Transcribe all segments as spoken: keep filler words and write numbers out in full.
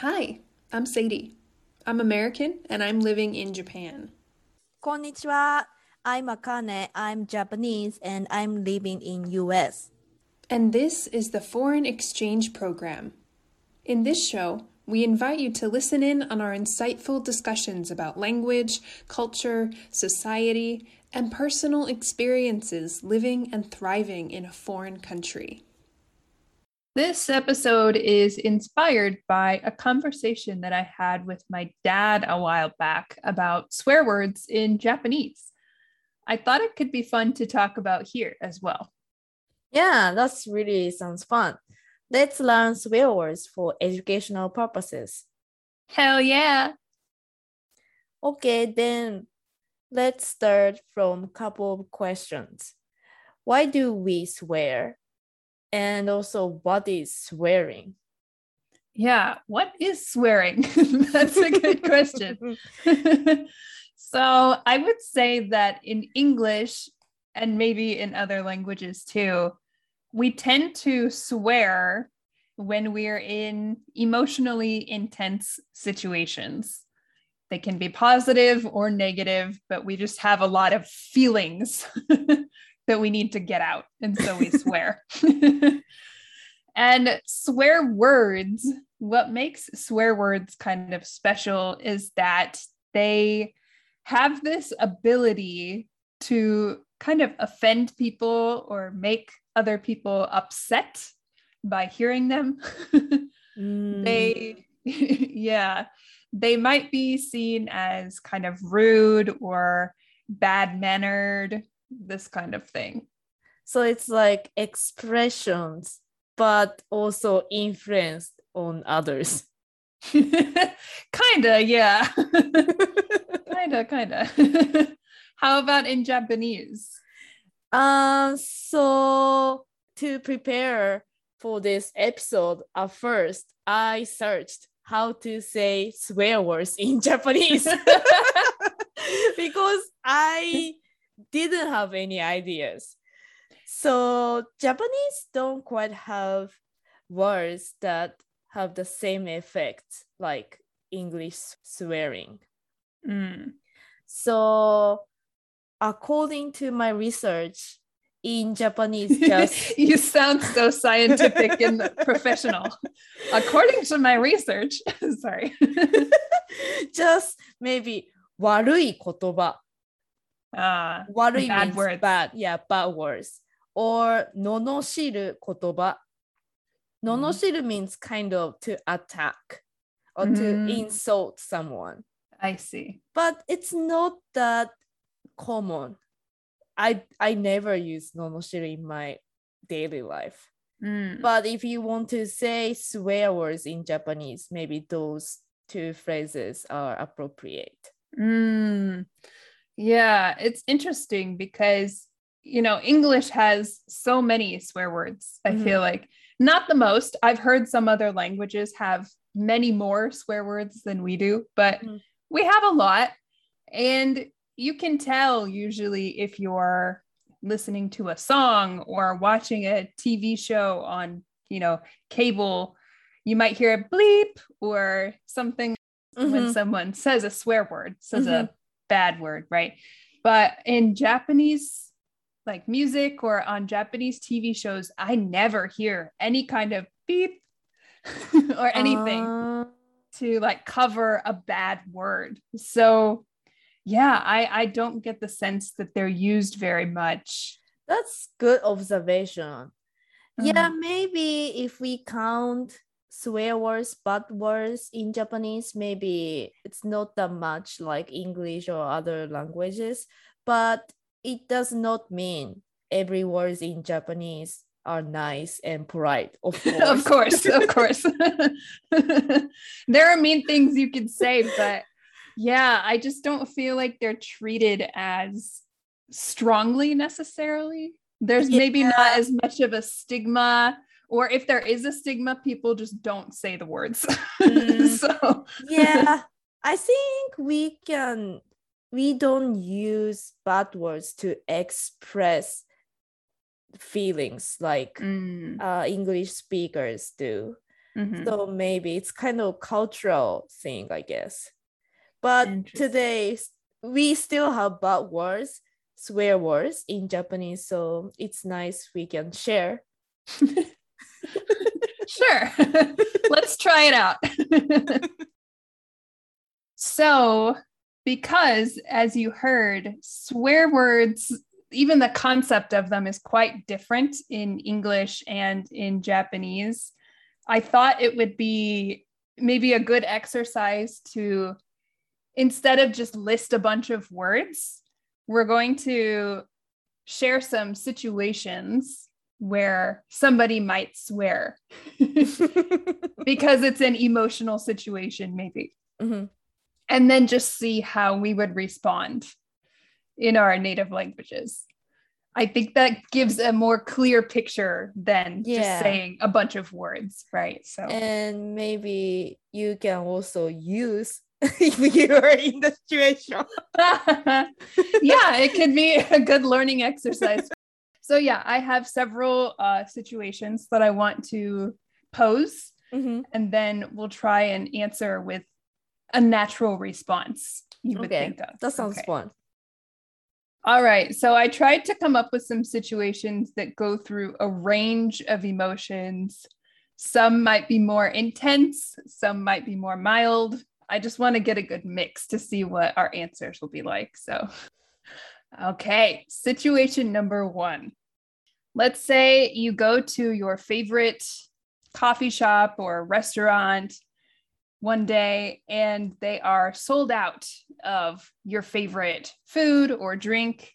Hi, I'm Sadie. I'm American and I'm living in Japan. Konnichiwa. I'm Akane. I'm Japanese and I'm living in U S. And this is the Foreign Exchange Program. In this show, we invite you to listen in on our insightful discussions about language, culture, society, and personal experiences living and thriving in a foreign country. This episode is inspired by a conversation that I had with my dad a while back about swear words in Japanese. I thought it could be fun to talk about here as well. Yeah, that's really sounds fun. Let's learn swear words for educational purposes. Hell yeah! Okay, then let's start from a couple of questions. Why do we swear? And also, what is swearing? Yeah, what is swearing? That's a good question. So I would say that in English, and maybe in other languages too, we tend to swear when we're in emotionally intense situations. They can be positive or negative, but we just have a lot of feelings that we need to get out. And so we swear. And swear words, what makes swear words kind of special is that they have this ability to kind of offend people or make other people upset by hearing them. mm. They, yeah, they might be seen as kind of rude or bad-mannered, this kind of thing. So it's like expressions, but also influenced on others. Kinda, yeah. kinda, kinda. How about in Japanese? Um, so to prepare for this episode, at first I searched how to say swear words in Japanese because I didn't have any ideas. So Japanese don't quite have words that have the same effect like English swearing. Mm. So according to my research, in Japanese, just you sound so scientific and professional. According to my research, sorry, just maybe 悪い言葉. Ah, uh, warui bad means words. Bad, yeah, bad words. Or 罵る言葉. 罵る means kind of to attack or mm. to insult someone. I see, but it's not that common. I I never use nonoshiru in my daily life. Mm. But if you want to say swear words in Japanese, maybe those two phrases are appropriate. Mm. Yeah, it's interesting because, you know, English has so many swear words. I mm-hmm. feel like not the most. I've heard some other languages have many more swear words than we do, but mm. we have a lot. And you can tell usually if you're listening to a song or watching a T V show on, you know, cable, you might hear a bleep or something mm-hmm. when someone says a swear word, says mm-hmm. a bad word, right? But in Japanese, like music or on Japanese T V shows, I never hear any kind of beep or anything uh... to like cover a bad word. So yeah, I, I don't get the sense that they're used very much. That's good observation. Mm. Yeah, maybe if we count swear words, bad words in Japanese, maybe it's not that much like English or other languages, but it does not mean every word in Japanese are nice and polite. Of course, of course. Of course. There are mean things you can say, but yeah, I just don't feel like they're treated as strongly necessarily. There's yeah. maybe not as much of a stigma, or if there is a stigma, people just don't say the words. Mm. So yeah, I think we can, we don't use bad words to express feelings like mm. uh, English speakers do. Mm-hmm. So maybe it's kind of cultural thing, I guess. But today we still have bad words, swear words in Japanese, so it's nice we can share. Sure. Let's try it out. So, because as you heard, swear words, even the concept of them is quite different in English and in Japanese. I thought it would be maybe a good exercise to, instead of just list a bunch of words, we're going to share some situations where somebody might swear because it's an emotional situation, maybe. Mm-hmm. And then just see how we would respond in our native languages. I think that gives a more clear picture than yeah. just saying a bunch of words, right? So, and maybe you can also use if you are in the situation. Yeah, it could be a good learning exercise. So yeah, I have several uh, situations that I want to pose, mm-hmm. and then we'll try and answer with a natural response you would okay. think of. That sounds okay. fun. All right. So I tried to come up with some situations that go through a range of emotions. Some might be more intense. Some might be more mild. I just want to get a good mix to see what our answers will be like. So, okay. Situation number one. Let's say you go to your favorite coffee shop or restaurant one day, and they are sold out of your favorite food or drink.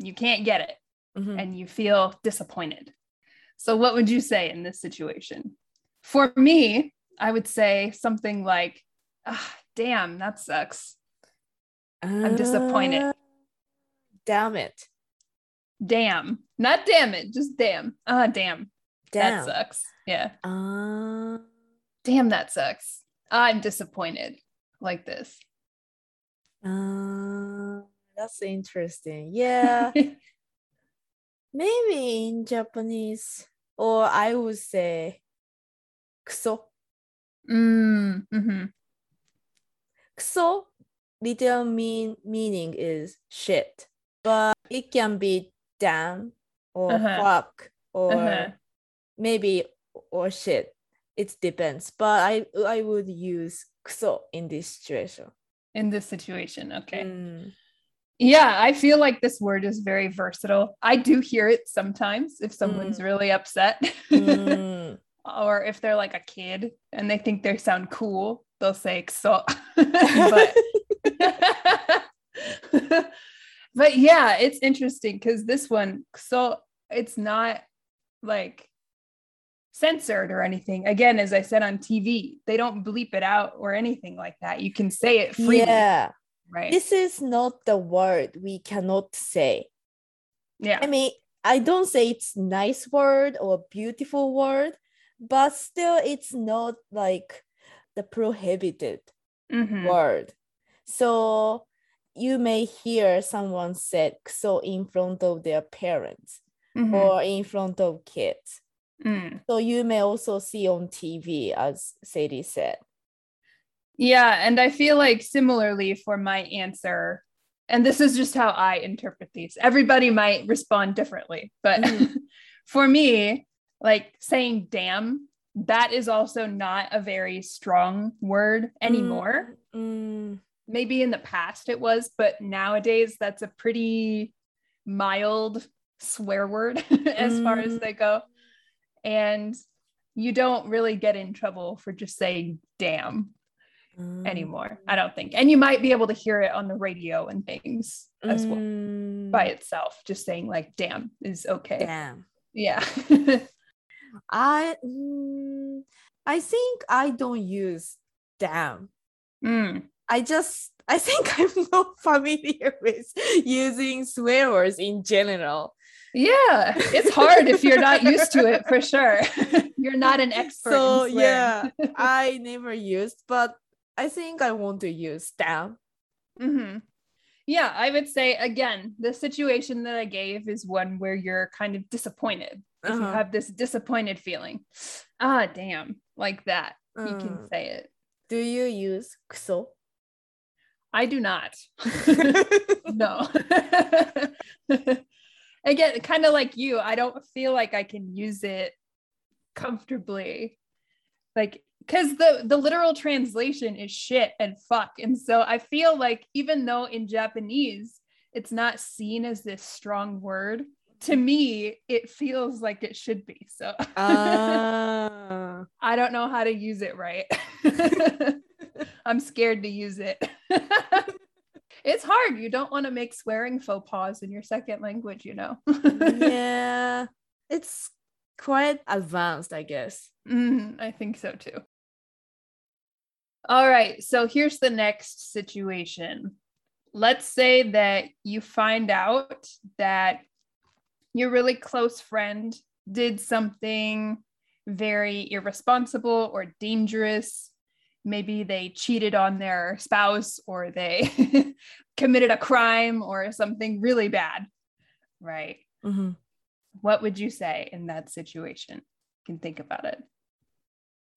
You can't get it, mm-hmm. and you feel disappointed. So what would you say in this situation? For me, I would say something like, ah, damn, that sucks. I'm disappointed. Uh, damn it. Damn. Not damn it, just damn. Ah, damn. damn. That sucks. Yeah. Uh... Damn, that sucks. I'm disappointed, like this. Uh, that's interesting. Yeah. Maybe in Japanese, or I would say kuso. Mm, mm-hmm. Kuso, literal mean, meaning is shit. But it can be damn or uh-huh. fuck or uh-huh. maybe or shit. It depends, but I I would use kuso in this situation. In this situation, okay. Mm. Yeah, I feel like this word is very versatile. I do hear it sometimes if someone's mm. really upset mm. or if they're like a kid and they think they sound cool, they'll say kuso. but, but yeah, it's interesting because this one, kuso, it's not like censored or anything. Again, as I said, on T V, they don't bleep it out or anything like that. You can say it freely. Yeah. Right. This is not the word we cannot say. Yeah. I mean, I don't say it's nice word or beautiful word, but still it's not like the prohibited mm-hmm. word. So you may hear someone said so in front of their parents mm-hmm. or in front of kids. Mm. So you may also see on T V, as Sadie said. Yeah, and I feel like similarly for my answer, and this is just how I interpret these. Everybody might respond differently, but mm-hmm. for me, like saying damn, that is also not a very strong word anymore. Mm-hmm. Maybe in the past it was, but nowadays that's a pretty mild swear word as mm-hmm. far as they go. And you don't really get in trouble for just saying damn mm. anymore, I don't think. And you might be able to hear it on the radio and things mm. as well by itself. Just saying like damn is okay. Damn. Yeah. I mm, I think I don't use damn. Mm. I just, I think I'm not familiar with using swear words in general. Yeah, it's hard if you're not used to it, for sure. You're not an expert. So yeah, I never used, but I think I want to use damn. Mm-hmm. Yeah, I would say, again, the situation that I gave is one where you're kind of disappointed. Uh-huh. If you have this disappointed feeling. Ah, damn, like that. Mm. You can say it. Do you use kuso? I do not. No. Again, kind of like you, I don't feel like I can use it comfortably. Like, because the, the literal translation is shit and fuck. And so I feel like even though in Japanese, it's not seen as this strong word, to me, it feels like it should be. So uh. I don't know how to use it right. I'm scared to use it. It's hard. You don't want to make swearing faux pas in your second language, you know? Yeah. It's quite advanced, I guess. Mm, I think so too. All right. So here's the next situation. Let's say that you find out that your really close friend did something very irresponsible or dangerous. Maybe they cheated on their spouse, or they committed a crime or something really bad, right? Mm-hmm. What would you say in that situation? You can think about it.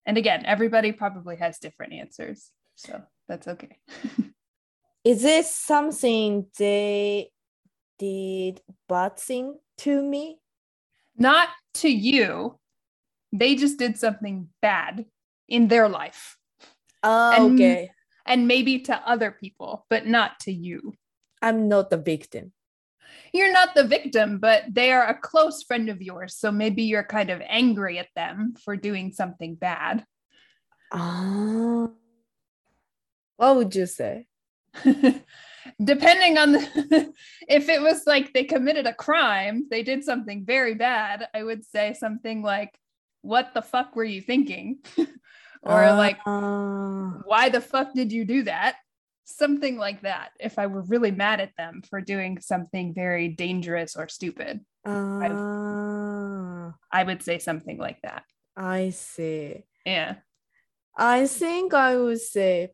And again, everybody probably has different answers, so that's okay. Is this something they did bad thing to me? Not to you. They just did something bad in their life. Oh, okay. And, and maybe to other people, but not to you. I'm not the victim. You're not the victim, but they are a close friend of yours. So maybe you're kind of angry at them for doing something bad. Oh. What would you say? Depending on the, if it was like they committed a crime, they did something very bad, I would say something like, what the fuck were you thinking? Or uh, like, why the fuck did you do that? Something like that. If I were really mad at them for doing something very dangerous or stupid, uh, I, I would say something like that. I see. Yeah. I think I would say,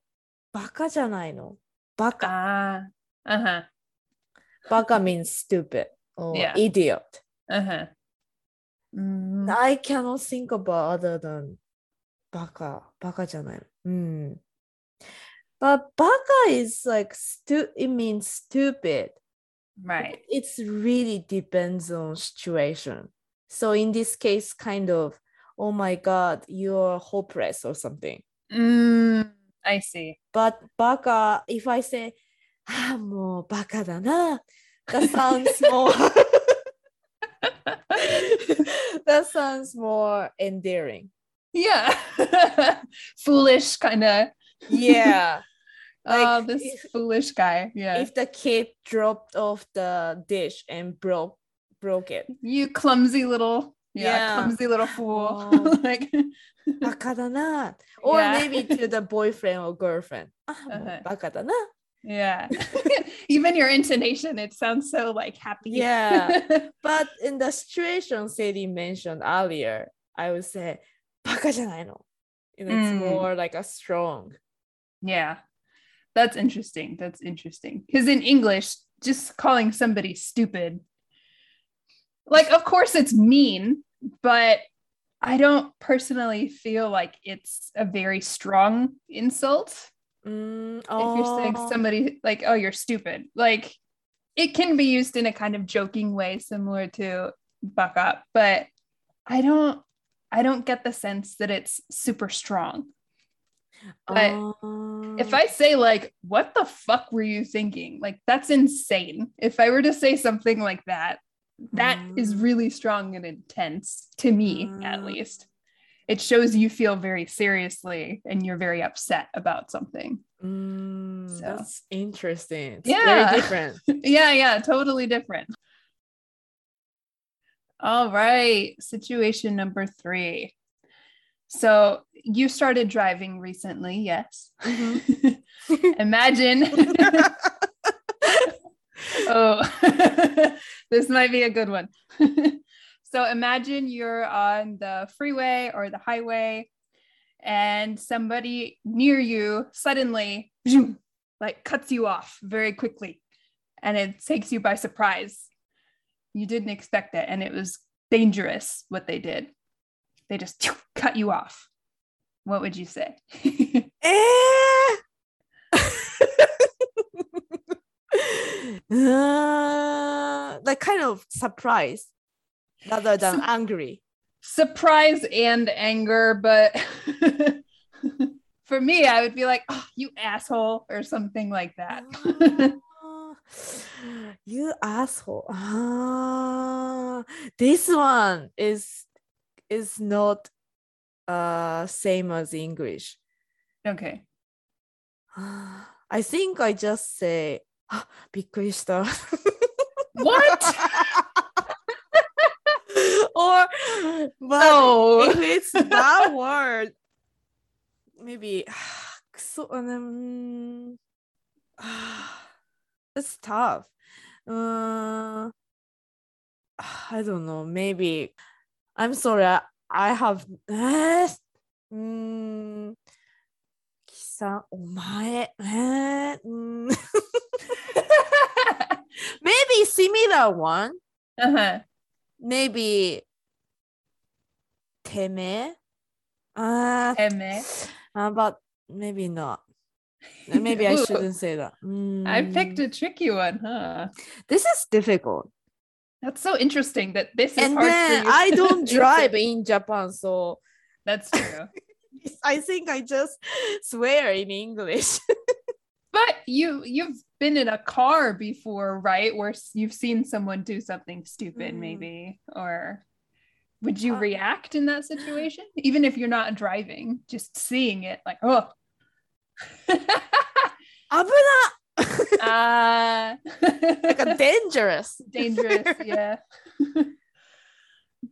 baka janai no. Baka. Uh, uh-huh. Baka means stupid or yeah. idiot. Uh-huh. Mm. I cannot think about other than baka, baka janai. Mm. But baka is like, stu- it means stupid. Right. It really depends on situation. So in this case, kind of, oh my God, you're hopeless or something. Mm, I see. But baka, if I say, ah, mo baka da na, that sounds more, that sounds more endearing. Yeah. Foolish kind of. Yeah. Like oh, this if, foolish guy. Yeah. If the kid dropped off the dish and broke broke it. You clumsy little yeah, yeah. clumsy little fool. Oh. Like baka da na. Or yeah. maybe to the boyfriend or girlfriend. Uh-huh. Baka da na. Yeah. Even your intonation, it sounds so like happy. Yeah. But in the situation Sadie mentioned earlier, I would say baka janai no. It's mm. more like a strong. Yeah. That's interesting. That's interesting. Because in English, just calling somebody stupid, like, of course it's mean, but I don't personally feel like it's a very strong insult. Mm, oh. If you're saying somebody like, oh, you're stupid. Like, it can be used in a kind of joking way, similar to buck up, but I don't I don't get the sense that it's super strong. But um, if I say like, what the fuck were you thinking? Like, that's insane. If I were to say something like that, that um, is really strong and intense to me, um, at least. It shows you feel very seriously and you're very upset about something. Um, so. That's interesting. It's yeah. very different. yeah, yeah, totally different. All right. Situation number three. So you started driving recently. Yes. Mm-hmm. Imagine. oh, this might be a good one. So imagine you're on the freeway or the highway and somebody near you suddenly like cuts you off very quickly and it takes you by surprise. You didn't expect it. And it was dangerous what they did. They just cut you off. what would you say? eh. uh, like kind of surprise rather than Sur- angry. Surprise and anger, but for me, I would be like, oh, you asshole, or something like that. uh, you asshole. Uh, this one is is not uh same as English. Okay. Uh, I think I just say, ah, びっくりした. What? Or, but oh. If it's that word, maybe, so, um, it's tough. Uh, I don't know. Maybe, I'm sorry. I, I have, uh, um, Kisa, omae, uh, um. Maybe similar one. Uh-huh. Maybe teme, uh, teme. Uh, but maybe not. Maybe I shouldn't say that. Mm. I picked a tricky one, huh? This is difficult. That's so interesting that this is and hard then for you. I don't drive in Japan, so that's true. I think I just swear in English. But you you've been in a car before, right? Where you've seen someone do something stupid, mm. maybe, or would you uh, react in that situation? Even if you're not driving, just seeing it, like, oh, abuna, uh, like a dangerous, dangerous, yeah.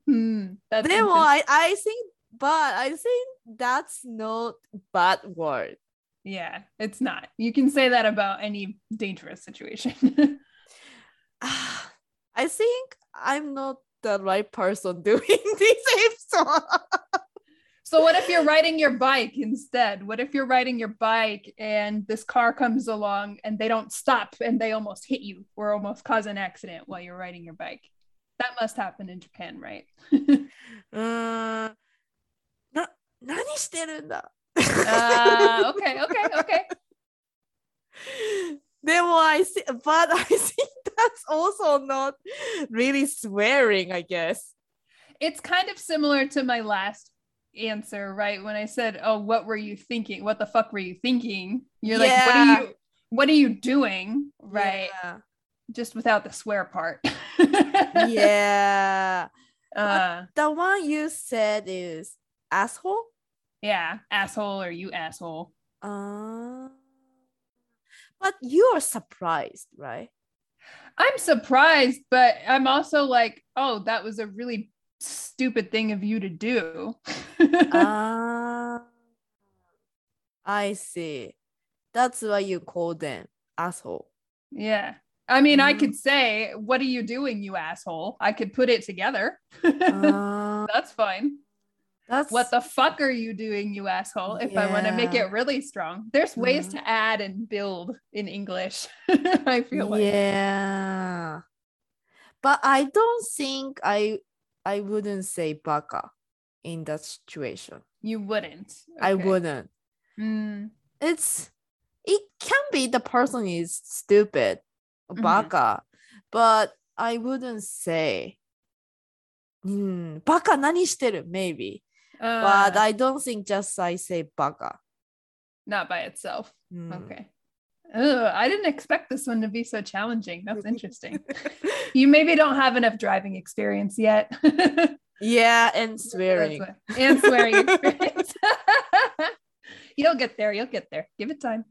hmm, that's Demo, I I think, but I think that's not bad word. Yeah, it's not. You can say that about any dangerous situation. uh, I think I'm not the right person doing this episode. So what if you're riding your bike instead? What if you're riding your bike and this car comes along and they don't stop and they almost hit you or almost cause an accident while you're riding your bike? That must happen in Japan, right? uh, na- 何してるんだ? uh, okay, okay, okay. Then I see, but I think that's also not really swearing, I guess. It's kind of similar to my last answer, right? When I said, "Oh, what were you thinking? What the fuck were you thinking?" You're yeah. like, "What are you? What are you doing?" Right? Yeah. Just without the swear part. yeah. Uh, the one you said is asshole. Yeah, asshole or you asshole. Uh, but you're surprised, right? I'm surprised, but I'm also like, oh, that was a really stupid thing of you to do. Ah, uh, I see. That's why you call them asshole. Yeah. I mean, mm-hmm. I could say, what are you doing, you asshole? I could put it together. uh... That's fine. That's... What the fuck are you doing, you asshole? If yeah. I want to make it really strong, there's ways mm. to add and build in English. I feel like yeah, but I don't think I I wouldn't say baka in that situation. You wouldn't. Okay. I wouldn't. Mm. It's it can be the person is stupid, baka, mm-hmm. but I wouldn't say. Mm, baka nani shiteru maybe. Uh, but I don't think just I say baka. Not by itself. Mm. Okay. Ugh, I didn't expect this one to be so challenging. That's interesting. You maybe don't have enough driving experience yet. yeah, and swearing. And swearing experience. You'll get there. You'll get there. Give it time.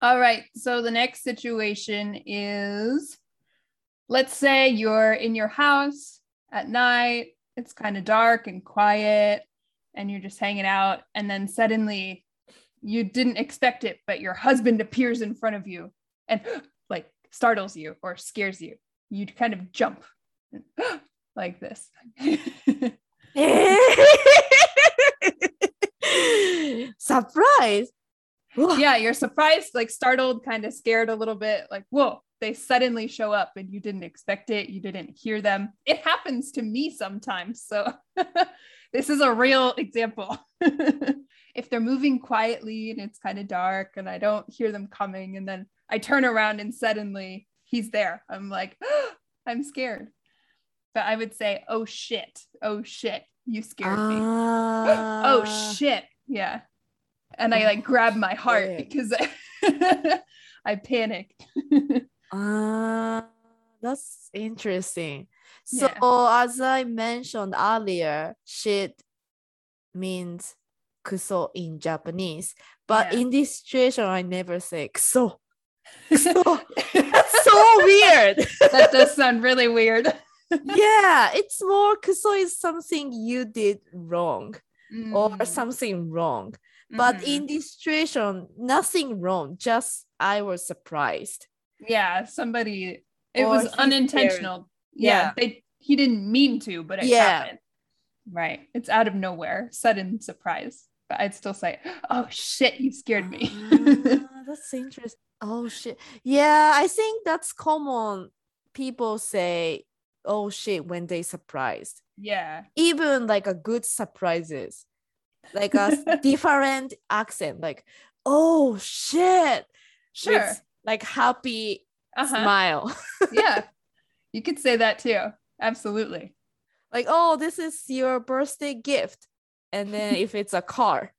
All right. So the next situation is, let's say you're in your house at night. It's kind of dark and quiet and you're just hanging out. And then suddenly you didn't expect it, but your husband appears in front of you and like startles you or scares you. You kind of jump and, like this. Surprise. Yeah, you're surprised, like startled, kind of scared a little bit, like, whoa, they suddenly show up and you didn't expect it. You didn't hear them. It happens to me sometimes. So this is a real example. If they're moving quietly and it's kind of dark and I don't hear them coming, and then I turn around and suddenly he's there, I'm like, oh, I'm scared. But I would say, oh shit, oh shit, you scared uh... me. Oh shit. Yeah. And I like grab my heart shit. because I, I panicked. Ah, uh, that's interesting. So yeah. As I mentioned earlier, shit means kuso in Japanese, but yeah. in this situation, I never say kuso. kuso. That's so weird. That does sound really weird. Yeah, it's more kuso is something you did wrong mm. or something wrong. But mm-hmm. in this situation, nothing wrong. Just I was surprised. Yeah, somebody. It or was unintentional. Yeah, yeah they, he didn't mean to, but it yeah. happened. Right, it's out of nowhere, sudden surprise. But I'd still say, "Oh shit, you scared me." uh, that's interesting. Oh shit. Yeah, I think that's common. People say, "Oh shit," when they surprised. Yeah. Even like a good surprises. Like a different accent, like oh shit, sure, with, like happy uh-huh. smile. Yeah, you could say that too. Absolutely. Like, oh, this is your birthday gift, and then if it's a car,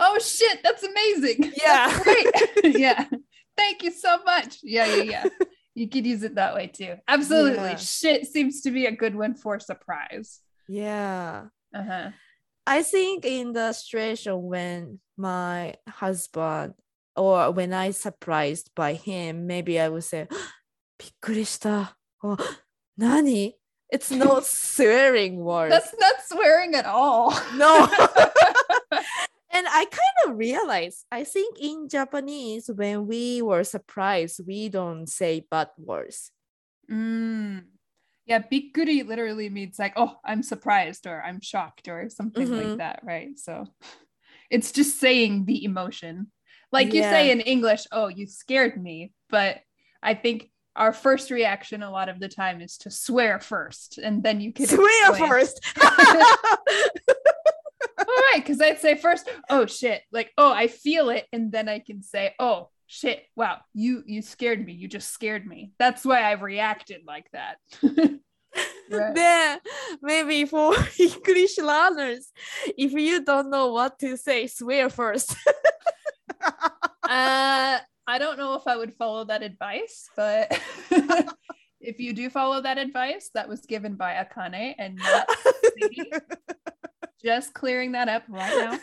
oh shit, that's amazing. Yeah, that's great. Yeah, thank you so much. Yeah, yeah, yeah. You could use it that way too. Absolutely. Yeah. Shit seems to be a good one for surprise. Yeah. Uh huh. I think in the situation when my husband or when I surprised by him, maybe I would say, "びっくりした" or "nani?" It's not swearing word. That's not swearing at all. No. And I kind of realized, I think in Japanese, when we were surprised, we don't say bad words. Mm. Yeah, bikkuri literally means like, oh, I'm surprised or I'm shocked or something mm-hmm. like that, right? So it's just saying the emotion. Like yeah. you say in English, oh, you scared me. But I think our first reaction a lot of the time is to swear first. And then you can swear explain. First. All right, because I'd say first, oh, shit. Like, oh, I feel it. And then I can say, oh, shit, wow, you you scared me, you just scared me. That's why I've reacted like that. Right. Then maybe for English learners, if you don't know what to say, swear first. uh I don't know if I would follow that advice, but if you do follow that advice, that was given by Akane and not Sadie. Just clearing that up right now.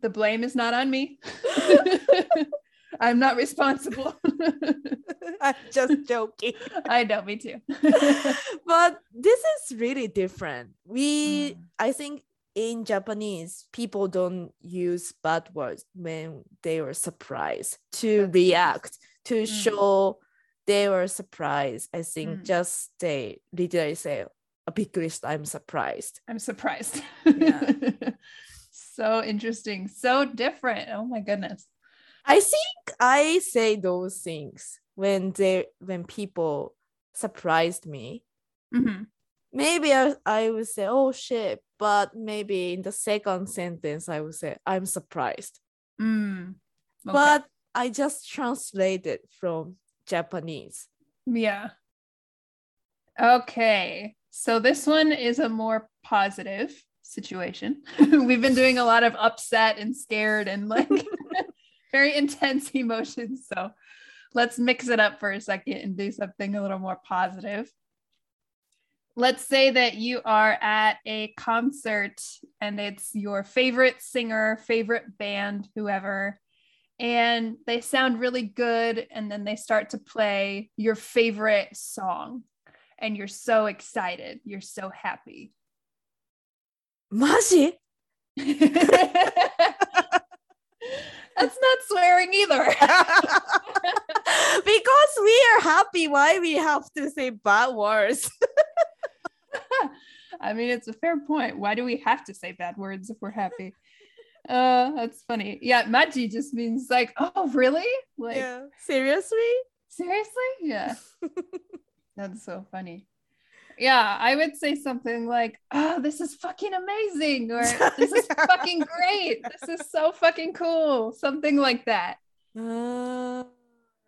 The blame is not on me. I'm not responsible. I'm just joking. I know, me too. But this is really different. We, mm. I think in Japanese, people don't use bad words when they were surprised to That's react, to mm. show they were surprised. I think mm. just they literally say, I'm surprised. I'm surprised. Yeah. So interesting. So different. Oh my goodness. I think I say those things when they when people surprised me. Mm-hmm. Maybe I, I would say, oh shit. But maybe in the second sentence, I would say, I'm surprised. Mm. Okay. But I just translated from Japanese. Yeah. Okay. So this one is a more positive situation. We've been doing a lot of upset and scared and like very intense emotions. So let's mix it up for a second and do something a little more positive. Let's say that you are at a concert and it's your favorite singer, favorite band, whoever, and they sound really good. And then they start to play your favorite song and you're so excited. You're so happy. マジ? That's not swearing either. Because we are happy, why we have to say bad words? I mean, it's a fair point. Why do we have to say bad words if we're happy? Uh, that's funny. Yeah, Maji just means like, oh, really? Like, yeah. seriously? Seriously? Yeah. That's so funny. Yeah, I would say something like, oh, this is fucking amazing, or this is fucking great. This is so fucking cool. Something like that. Uh,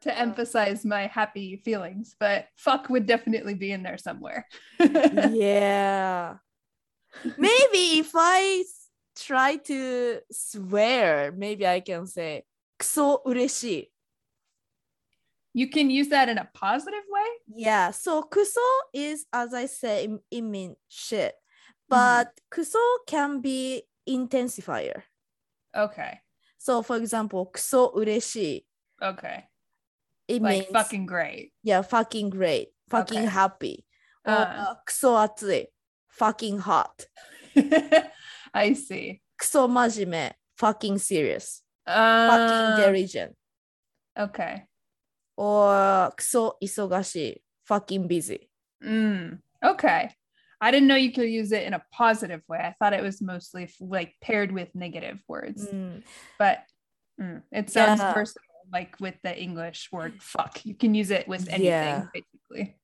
to emphasize my happy feelings, but fuck would definitely be in there somewhere. Yeah. Maybe if I try to swear, maybe I can say, kuso ureshii. You can use that in a positive way? Yeah. So kuso is, as I said, it, it means shit. But mm-hmm. kuso can be intensifier. Okay. So for example, kuso ureshii. Okay. It like means fucking great. Yeah, fucking great. Fucking okay. happy. Or uh, kuso atsui. Fucking hot. I see. Kuso majime. Fucking serious. Uh, fucking diligent. Okay. Or kuso isogashi, fucking busy. Mm, okay. I didn't know you could use it in a positive way. I thought it was mostly f- like paired with negative words. Mm. But mm, it sounds yeah. personal, like with the English word fuck. You can use it with anything, yeah. basically.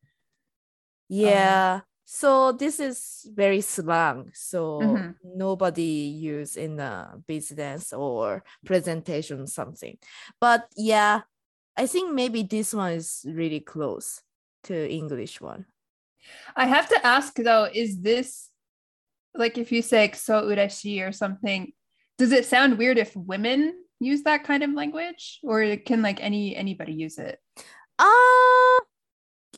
Yeah. Um, so this is very slang. So mm-hmm. nobody use in a business or presentation something. But yeah. I think maybe this one is really close to English one. I have to ask though, is this like if you say kuso ureshii or something, does it sound weird if women use that kind of language, or can like any anybody use it? Uh,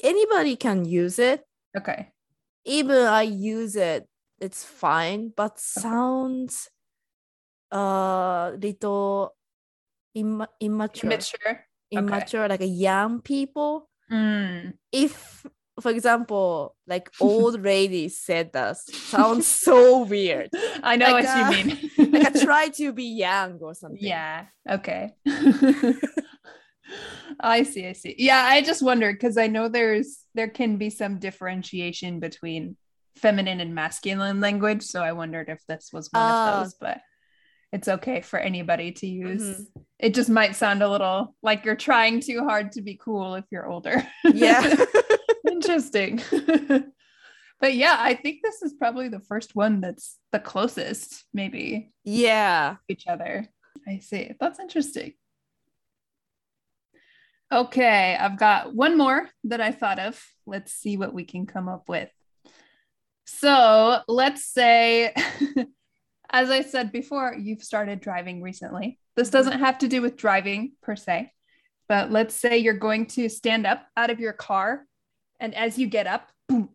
anybody can use it. Okay. Even I use it, it's fine, but sounds uh little imm- immature. Immature. Immature, okay. Like a young people. Mm. If, for example, like old ladies said that, sounds so weird. I know like what a, you mean. Like I try to be young or something. Yeah. Okay. I see. I see. Yeah, I just wondered because I know there's there can be some differentiation between feminine and masculine language, so I wondered if this was one uh, of those, but. It's okay for anybody to use. Mm-hmm. It just might sound a little like you're trying too hard to be cool if you're older. Yeah. Interesting. But yeah, I think this is probably the first one that's the closest, maybe. Yeah. Each other. I see. That's interesting. Okay. I've got one more that I thought of. Let's see what we can come up with. So let's say... As I said before, you've started driving recently. This doesn't have to do with driving per se, but let's say you're going to stand up out of your car. And as you get up, boom,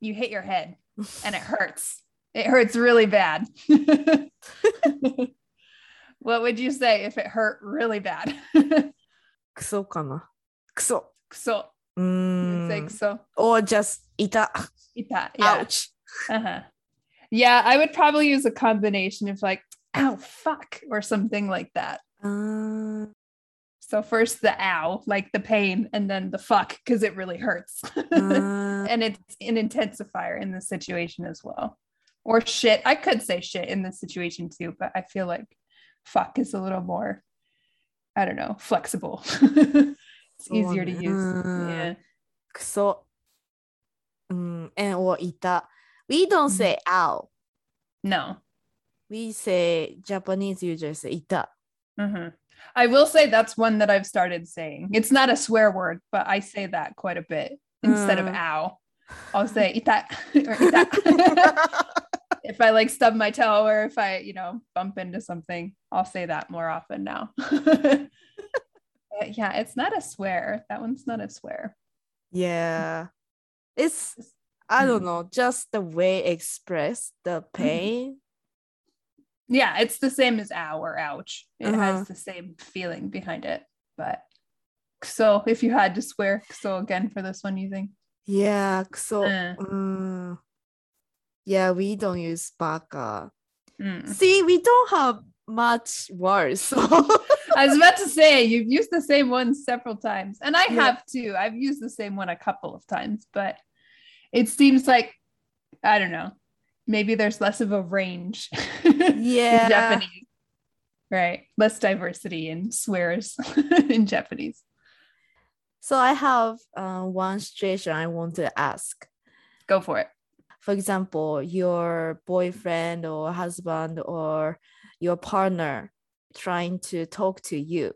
you hit your head and it hurts. It hurts really bad. What would you say if it hurt really bad? Kuso kana. Kuso. Kuso. Mm. You'd say kuso. Or just ita. Ita. Yeah. Ouch. Uh-huh. Yeah, I would probably use a combination of like, ow, fuck, or something like that. Uh, so first the ow, like the pain, and then the fuck, because it really hurts. Uh, and it's an intensifier in the situation as well. Or shit. I could say shit in this situation too, but I feel like fuck is a little more, I don't know, flexible. It's easier to use. Yeah. So, um, and or ita. We don't say ow. No. We say Japanese users say ita. Mm-hmm. I will say that's one that I've started saying. It's not a swear word, but I say that quite a bit. Instead mm. of ow, I'll say ita or ita. If I like stub my toe or if I, you know, bump into something, I'll say that more often now. But yeah, it's not a swear. That one's not a swear. Yeah. It's I don't know, just the way express the pain. Yeah, it's the same as ow or ouch. It uh-huh. has the same feeling behind it. But so if you had to swear, so again for this one, you think? Yeah, so uh. um, yeah, we don't use baka. Mm. See, we don't have much words. So. I was about to say, you've used the same one several times. And I yeah. have too. I've used the same one a couple of times, but it seems like, I don't know, maybe there's less of a range. Yeah. In Japanese. Right. Less diversity in swears in Japanese. So I have uh, one situation I want to ask. Go for it. For example, your boyfriend or husband or your partner trying to talk to you,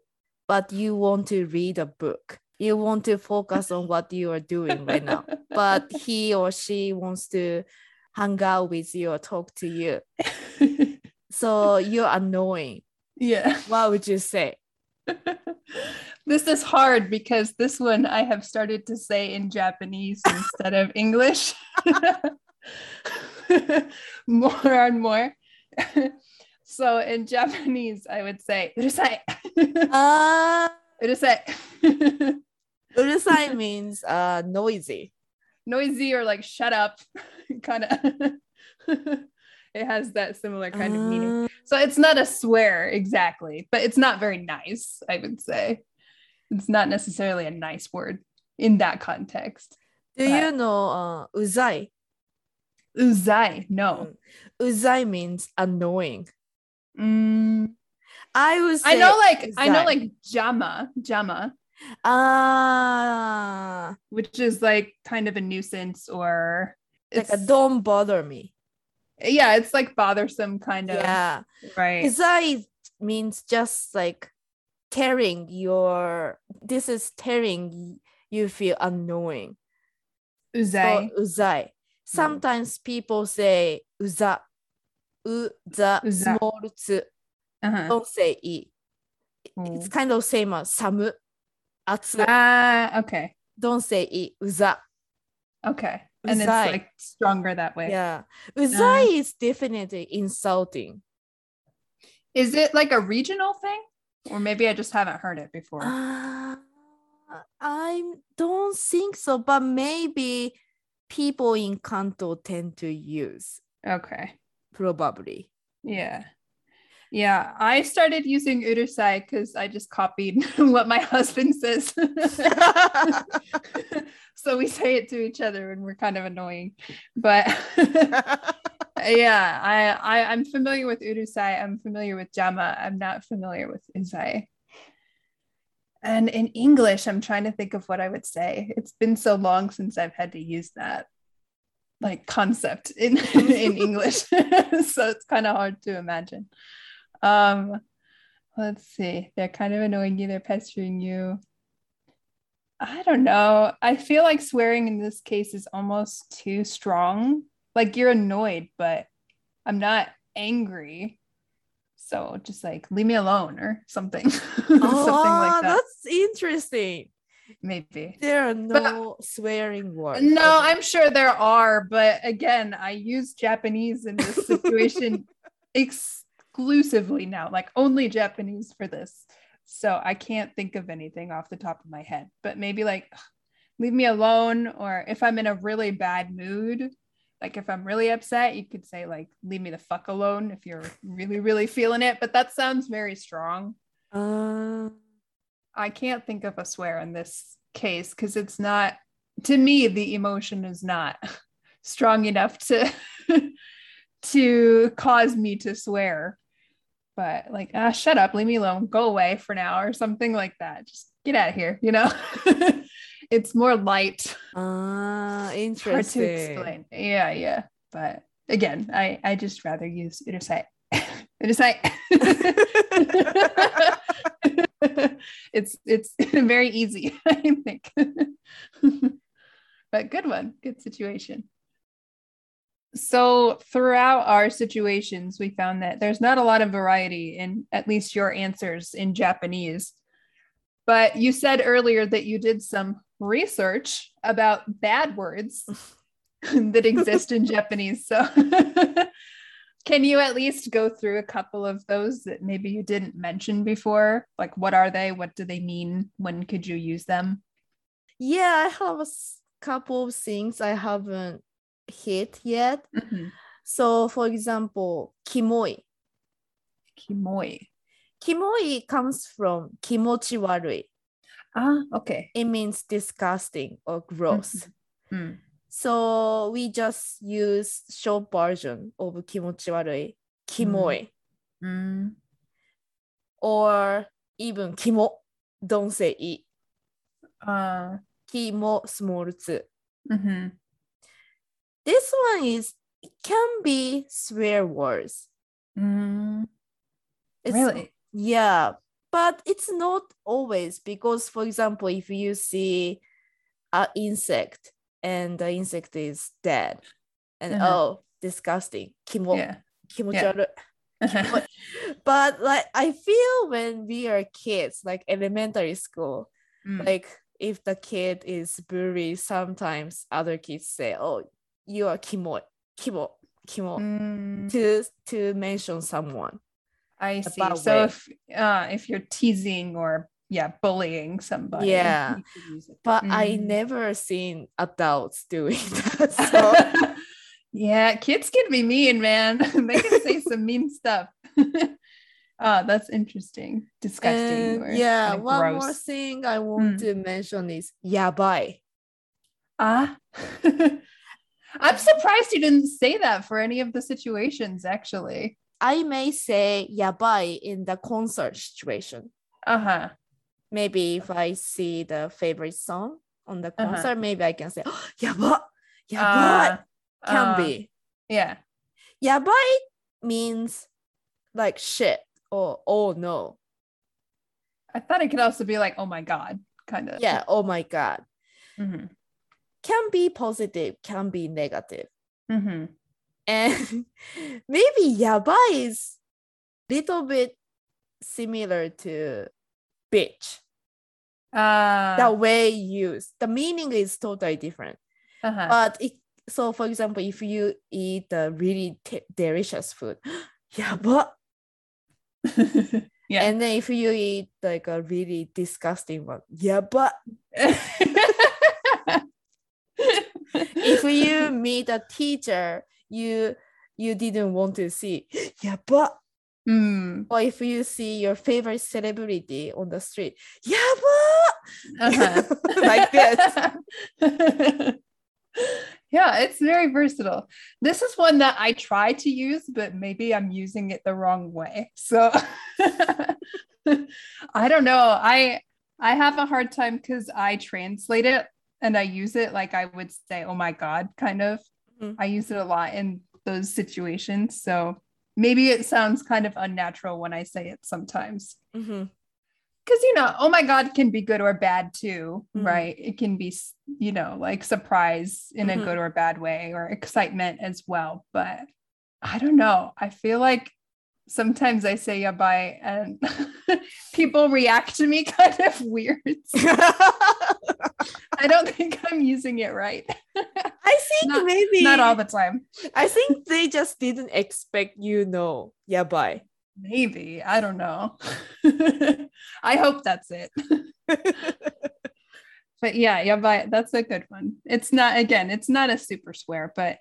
but you want to read a book. You want to focus on what you are doing right now, but he or she wants to hang out with you or talk to you. So you're annoying. Yeah. What would you say? This is hard because this one I have started to say in Japanese instead of English more and more. So in Japanese, I would say, "Urusai." Uh, Urusai. Urusai means uh, noisy. Noisy or like shut up, kind of. It has that similar kind uh, of meaning. So it's not a swear exactly, but it's not very nice, I would say. It's not necessarily a nice word in that context. Do but... you know uh, uzai? Uzai, no. Mm. Uzai means annoying. Mm. I was. I know, like uzai. I know, like jama, jama. Ah, uh, which is like kind of a nuisance or like a don't bother me. Yeah, it's like bothersome kind of. Yeah, right. Uzai means just like tearing your. This is tearing. You feel annoying. Uzai. So, uzai. Sometimes mm. people say uza, u za small tsu. Uh-huh. Don't say e. Mm. It's kind of same as samu, atsu. Ah, okay. Don't say e uza. Okay. And uzai. It's like stronger that way. Yeah. Uzai um, is definitely insulting. Is it like a regional thing? Or maybe I just haven't heard it before. Uh, I don't think so, but maybe people in Kanto tend to use. Okay. Probably. Yeah. Yeah. I started using urusai because I just copied what my husband says. So we say it to each other and we're kind of annoying. But yeah, I, I, I'm familiar with urusai. I'm familiar with jama. I'm not familiar with uzai. And in English, I'm trying to think of what I would say. It's been so long since I've had to use that like concept in, in English. So it's kind of hard to imagine. Um, let's see. They're kind of annoying you. They're pestering you. I don't know. I feel like swearing in this case is almost too strong. Like you're annoyed, but I'm not angry. So just like leave me alone or something. Oh, something like that. That's interesting. Maybe there are no but, swearing words. No, I'm sure there are, but again, I use Japanese in this situation exclusively now, like only Japanese for this. So I can't think of anything off the top of my head. But maybe like leave me alone, or if I'm in a really bad mood. Like if I'm really upset, you could say like, leave me the fuck alone if you're really, really feeling it. But that sounds very strong. Uh, I can't think of a swear in this case because it's not, to me, the emotion is not strong enough to, to cause me to swear. But like, ah, shut up, leave me alone, go away for now or something like that. Just get out of here, you know? It's more light. Ah, interesting. Hard to explain. Yeah, yeah. But again, I, I just rather use urusai. Urusai. It's it's very easy, I think. But good one. Good situation. So throughout our situations, we found that there's not a lot of variety in at least your answers in Japanese. But you said earlier that you did some research about bad words that exist in Japanese. So can you at least go through a couple of those that maybe you didn't mention before? Like, what are they? What do they mean? When could you use them? Yeah, I have a couple of things I haven't hit yet. Mm-hmm. So for example, kimoi. Kimoi. Kimoi comes from kimochi warui. Ah, okay. It means disgusting or gross. Mm-hmm. Mm. So we just use short version of kimochi warui, kimoi. Mm. Mm. or even kimo, don't say it. Uh, kimo, small tsu. Mm-hmm. This one is, it can be swear words. Mm. It's, really? Yeah. But it's not always, because, for example, if you see an insect and the insect is dead, and mm-hmm. oh, disgusting, kimo, yeah. kimocharu. Yeah. But like, I feel when we are kids, like elementary school, mm. like if the kid is bullied, sometimes other kids say, "Oh, you are kimo, kimo, kimo," mm. to to mention someone. I see. So way. if uh, if you're teasing or yeah bullying somebody, yeah. But mm. I never seen adults doing that. So. Yeah, kids can be mean, man. They can say some mean stuff. Oh, that's interesting. Disgusting. And, yeah. Kind of one gross. More thing I want mm. to mention is yabai. Ah. I'm surprised you didn't say that for any of the situations, actually. I may say yabai in the concert situation. Uh-huh. Maybe if I see the favorite song on the concert, uh-huh. maybe I can say, oh, yabai, yabai. Uh, can uh, be. Yeah. Yabai means like shit or oh no. I thought it could also be like, oh my God, kind of. Yeah, oh my God. Mm-hmm. Can be positive, can be negative. Mm-hmm. And maybe yabai is a little bit similar to bitch. Uh, the way used. The meaning is totally different. Uh-huh. But it, so for example, if you eat the really t- delicious food, yaba. Yeah. And then if you eat like a really disgusting one, yaba. If you meet a teacher, you you didn't want to see, yeah, but mm. or if you see your favorite celebrity on the street, yeah, but uh-huh. like this. Yeah, it's very versatile. This is one that I try to use, but maybe I'm using it the wrong way. So I don't know. I I have a hard time because I translate it and I use it like I would say, oh my God, kind of. I use it a lot in those situations. So maybe it sounds kind of unnatural when I say it sometimes. Because, mm-hmm. you know, oh my God can be good or bad too, mm-hmm. right? It can be, you know, like surprise in mm-hmm. a good or bad way, or excitement as well. But I don't know. I feel like sometimes I say yabai and people react to me kind of weird. I don't think I'm using it right. I think not, maybe not all the time. I think they just didn't expect, you know, yabai. Maybe. I don't know. I hope that's it. But yeah, yabai, that's a good one. It's not, again, it's not a super swear, but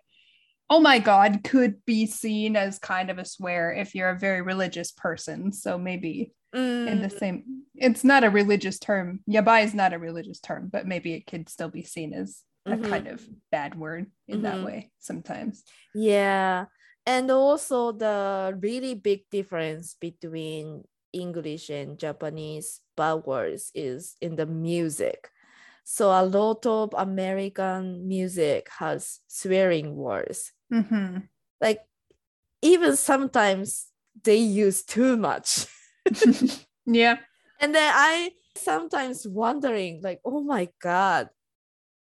oh my God could be seen as kind of a swear if you're a very religious person. So maybe mm. in the same, it's not a religious term. Yabai is not a religious term, but maybe it could still be seen as mm-hmm. a kind of bad word in mm-hmm. that way sometimes. Yeah. And also the really big difference between English and Japanese bad words is in the music. So a lot of American music has swearing words. Mm-hmm. Like even sometimes they use too much. Yeah. And then I sometimes wondering like, oh my God,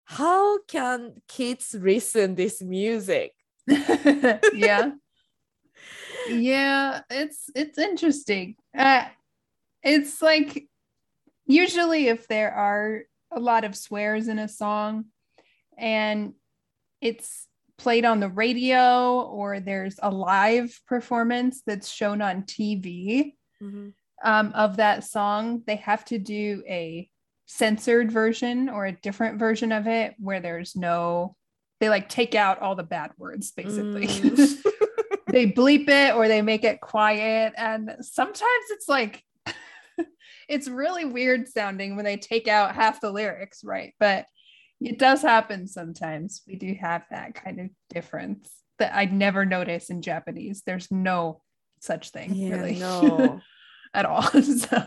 how can kids listen this music? Yeah. Yeah. It's, it's interesting. Uh, it's like usually if there are a lot of swears in a song and it's played on the radio or there's a live performance that's shown on T V mm-hmm. um, of that song, they have to do a censored version or a different version of it where there's no, they like take out all the bad words basically. Mm. They bleep it or they make it quiet. And sometimes it's like, it's really weird sounding when they take out half the lyrics, right? But it does happen sometimes. We do have that kind of difference that I'd never notice in Japanese. There's no such thing, yeah, really. No. at all. So,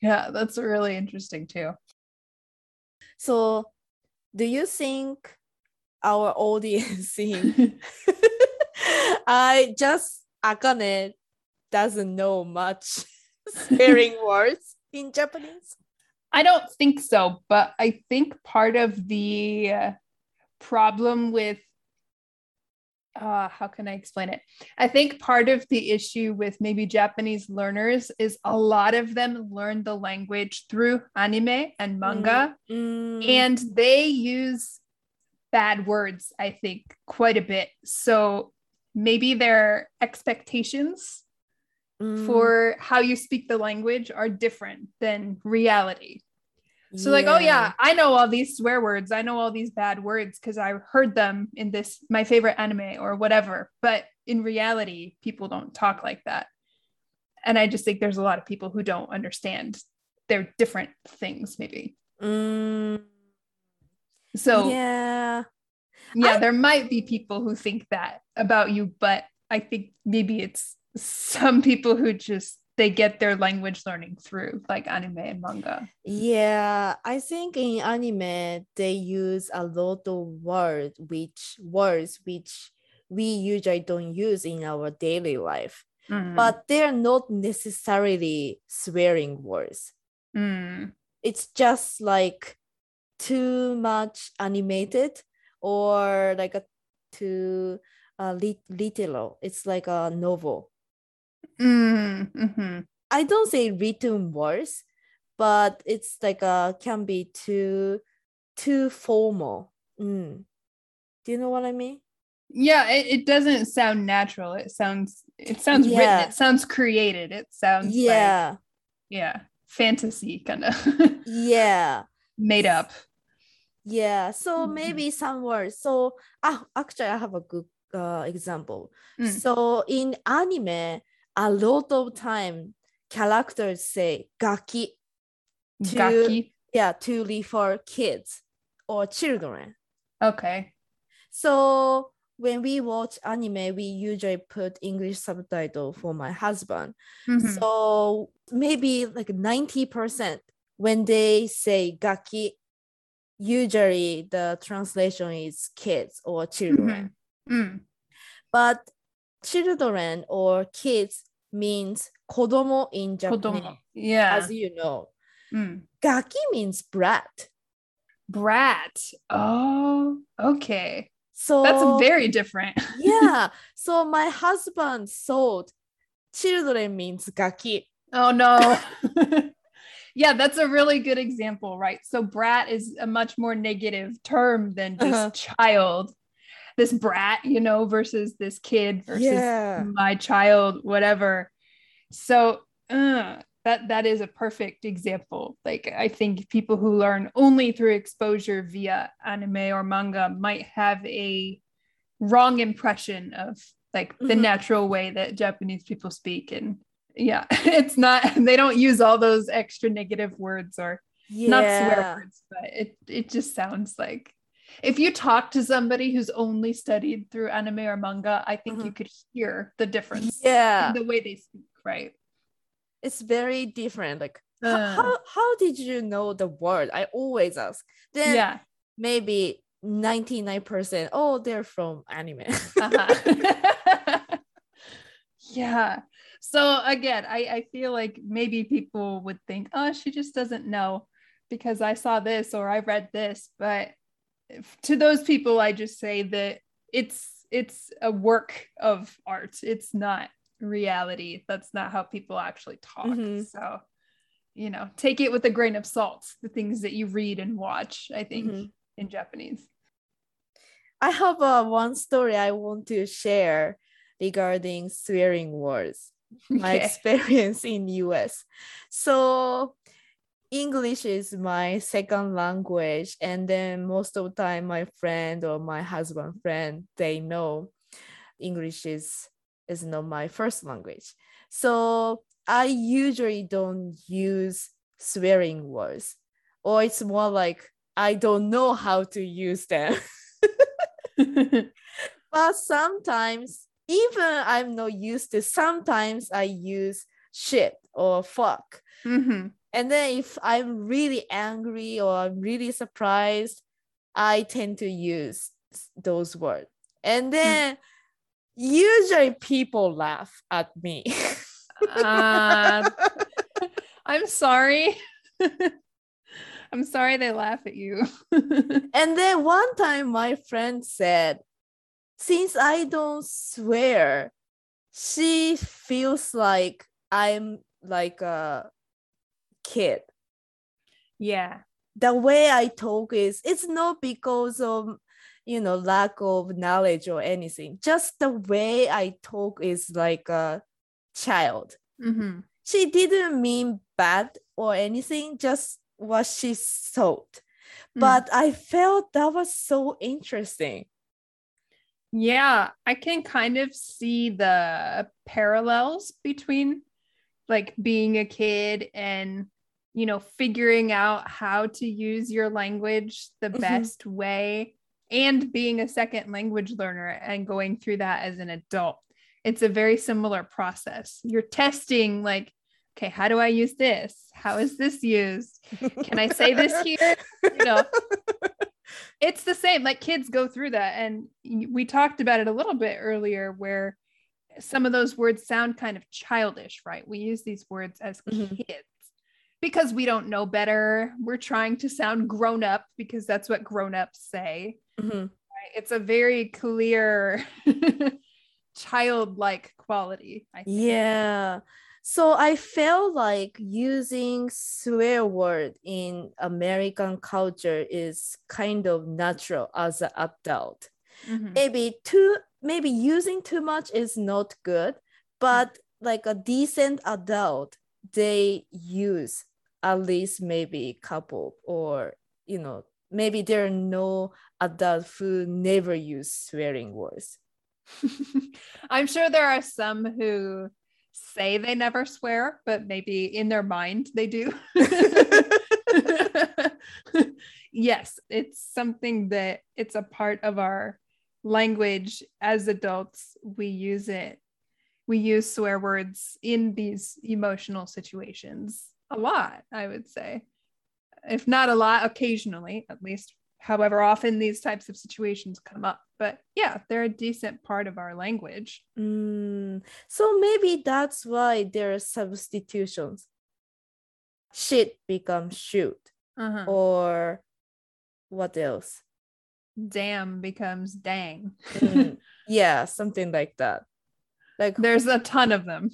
yeah, that's really interesting too. So do you think our audience in I just Akane doesn't know much swearing words in Japanese? I don't think so, but I think part of the uh, problem with uh, how can I explain it? I think part of the issue with maybe Japanese learners is a lot of them learn the language through anime and manga, mm. and they use bad words, I think, quite a bit. So maybe their expectations mm. for how you speak the language are different than reality. So yeah. like, oh yeah, I know all these swear words. I know all these bad words because I heard them in this, my favorite anime or whatever. But in reality, people don't talk like that. And I just think there's a lot of people who don't understand their different things maybe. Mm. So yeah, yeah, I, there might be people who think that about you, but I think maybe it's some people who just, they get their language learning through like anime and manga. Yeah, I think in anime, they use a lot of words, which words, which we usually don't use in our daily life, mm. but they're not necessarily swearing words. Mm. It's just like too much animated or like a too uh, lit- literal. It's like a novel. Mm, mm-hmm. I don't say written words, but it's like a can be too too formal. Mm. Do you know what I mean? Yeah, it, it doesn't sound natural. It sounds it sounds yeah. written. It sounds created. It sounds yeah like, yeah fantasy kind of yeah made up. Yeah, so maybe some words. So ah, actually, I have a good uh, example. Mm. So in anime, a lot of time characters say "gaki," to, gaki. Yeah, to refer kids or children. Okay. So when we watch anime, we usually put English subtitle for my husband. Mm-hmm. So maybe like ninety percent when they say "gaki," usually the translation is kids or children. Mm-hmm. Mm. But children or kids means kodomo in Japanese. Kodomo. Yeah. As you know. Mm. Gaki means brat. Brat. Oh, okay. So that's very different. Yeah. So my husband thought children means gaki. Oh no. Yeah, that's a really good example, right? So brat is a much more negative term than just uh-huh. child. This brat, you know, versus this kid versus yeah. my child, whatever. So uh, that that is a perfect example. Like, I think people who learn only through exposure via anime or manga might have a wrong impression of like the mm-hmm. natural way that Japanese people speak. And yeah, it's not, they don't use all those extra negative words or yeah. not swear words, but it, it just sounds like, if you talk to somebody who's only studied through anime or manga, I think mm-hmm. you could hear the difference yeah. in the way they speak, right? It's very different. Like, uh, how, how did you know the word? I always ask. Then yeah. maybe ninety-nine percent, oh, they're from anime. uh-huh. Yeah. So again, I, I feel like maybe people would think, oh, she just doesn't know because I saw this or I read this, but to those people, I just say that it's it's a work of art. It's not reality. That's not how people actually talk. Mm-hmm. So, you know, take it with a grain of salt, the things that you read and watch, I think, mm-hmm. in Japanese. I have uh, one story I want to share regarding swearing words, my okay. experience in U S. So English is my second language, and then most of the time my friend or my husband friend, they know English is, is not my first language. So I usually don't use swearing words, or it's more like I don't know how to use them. But sometimes, even I'm not used to, sometimes I use shit or fuck. Mm-hmm. And then if I'm really angry or I'm really surprised, I tend to use those words. And then mm. usually people laugh at me. uh, I'm sorry. I'm sorry they laugh at you. And then one time my friend said, since I don't swear, she feels like I'm like a kid. Yeah. The way I talk is, it's not because of, you know, lack of knowledge or anything. Just the way I talk is like a child. Mm-hmm. She didn't mean bad or anything, just what she thought. But mm. I felt that was so interesting. Yeah, I can kind of see the parallels between like being a kid and, you know, figuring out how to use your language the mm-hmm. best way, and being a second language learner and going through that as an adult. It's a very similar process. You're testing like, okay, how do I use this? How is this used? Can I say this here? You know, it's the same. Like kids go through that. And we talked about it a little bit earlier where some of those words sound kind of childish, right? We use these words as mm-hmm. kids because we don't know better. We're trying to sound grown up because that's what grown-ups say. Mm-hmm. Right? It's a very clear childlike quality, I think. Yeah. So I felt like using swear word in American culture is kind of natural as an adult. Mm-hmm. Maybe too, maybe using too much is not good, but like a decent adult, they use at least maybe a couple, or, you know, maybe there are no adults who never use swearing words. I'm sure there are some who say they never swear, but maybe in their mind they do. Yes, it's something that it's a part of our language as adults. We use it. We use swear words in these emotional situations a lot, I would say. If not a lot, occasionally, at least however often these types of situations come up. But yeah, they're a decent part of our language. Mm, so maybe that's why there are substitutions. Shit becomes shoot. Uh-huh. Or what else? Damn becomes dang. Mm, yeah, something like that. Like there's a ton of them.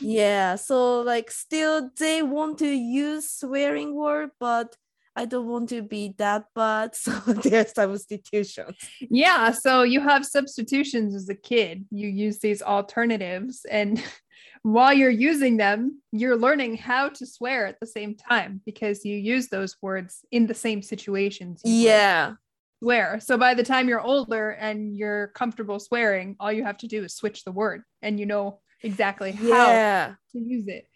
Yeah, so like still they want to use swearing word, but I don't want to be that bad, so there's substitutions. Yeah, so you have substitutions as a kid. You use these alternatives, and while you're using them, you're learning how to swear at the same time because you use those words in the same situations. Yeah. Swear. So by the time you're older and you're comfortable swearing, all you have to do is switch the word, and you know exactly yeah. how to use it.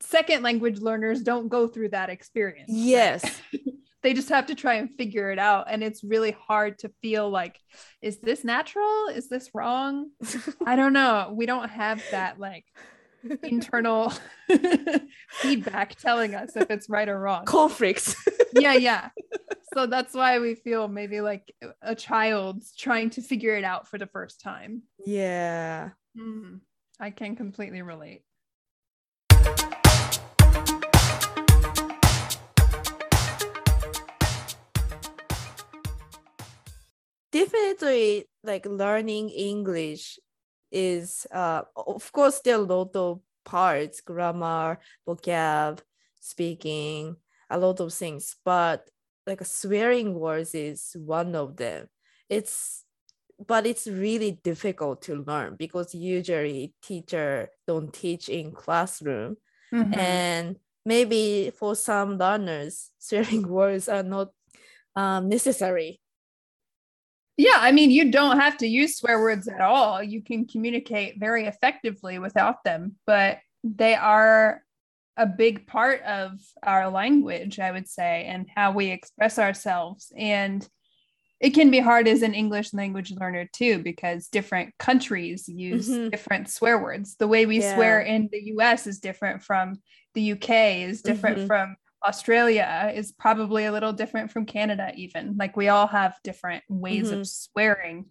Second language learners don't go through that experience. Yes. They just have to try and figure it out. And it's really hard to feel like, is this natural? Is this wrong? I don't know. We don't have that like internal feedback telling us if it's right or wrong. Conflicts. Yeah. Yeah. So that's why we feel maybe like a child trying to figure it out for the first time. Yeah. Mm-hmm. I can completely relate. Definitely, like learning English is, uh, of course, there are a lot of parts, grammar, vocab, speaking, a lot of things, but like swearing words is one of them. It's, but it's really difficult to learn because usually teacher don't teach in classroom. Mm-hmm. And maybe for some learners, swearing words are not um, necessary. Yeah, I mean, you don't have to use swear words at all. You can communicate very effectively without them, but they are a big part of our language, I would say, and how we express ourselves. And it can be hard as an English language learner too, because different countries use mm-hmm. different swear words. The way we yeah. swear in the U S is different from the U K, is different mm-hmm. from Australia, is probably a little different from Canada even. Like, we all have different ways mm-hmm. of swearing,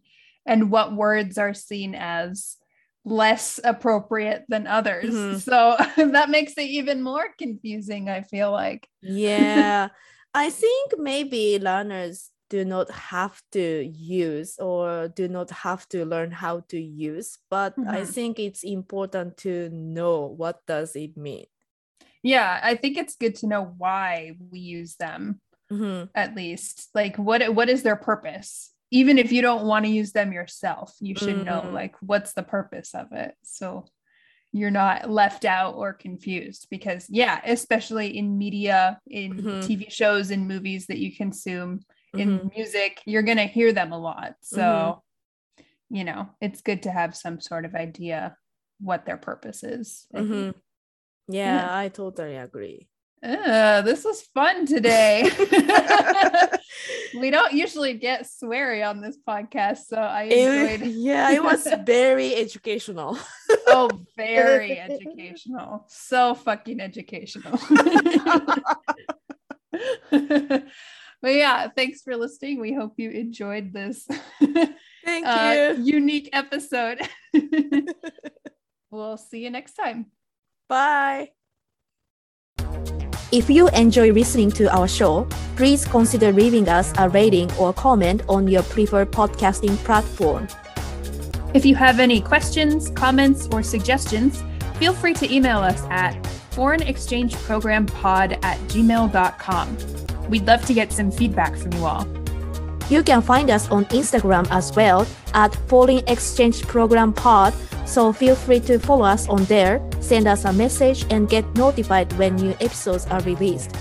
and what words are seen as less appropriate than others. Mm-hmm. So that makes it even more confusing, I feel like. Yeah. I think maybe learners do not have to use or do not have to learn how to use, but mm-hmm. I think it's important to know what does it mean. Yeah, I think it's good to know why we use them, mm-hmm. at least. Like, what what is their purpose? Even if you don't want to use them yourself, you should mm-hmm. know, like, what's the purpose of it, so you're not left out or confused. Because yeah, especially in media, in mm-hmm. T V shows, in movies that you consume, mm-hmm. in music, you're going to hear them a lot. So, mm-hmm. you know, it's good to have some sort of idea what their purpose is. Mm-hmm. Yeah, yeah, I totally agree. Uh, this was fun today. We don't usually get sweary on this podcast, so I enjoyed it. Yeah, it was very educational. Oh, very educational. So fucking educational. But yeah, thanks for listening. We hope you enjoyed this Thank uh, you. unique episode. We'll see you next time. Bye. If you enjoy listening to our show, please consider leaving us a rating or comment on your preferred podcasting platform. If you have any questions, comments, or suggestions, feel free to email us at foreign exchange program pod at gmail dot com. We'd love to get some feedback from you all. You can find us on Instagram as well at Foreign Exchange Program Pod, so feel free to follow us on there, send us a message, and get notified when new episodes are released.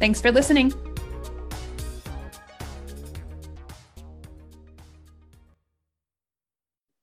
Thanks for listening.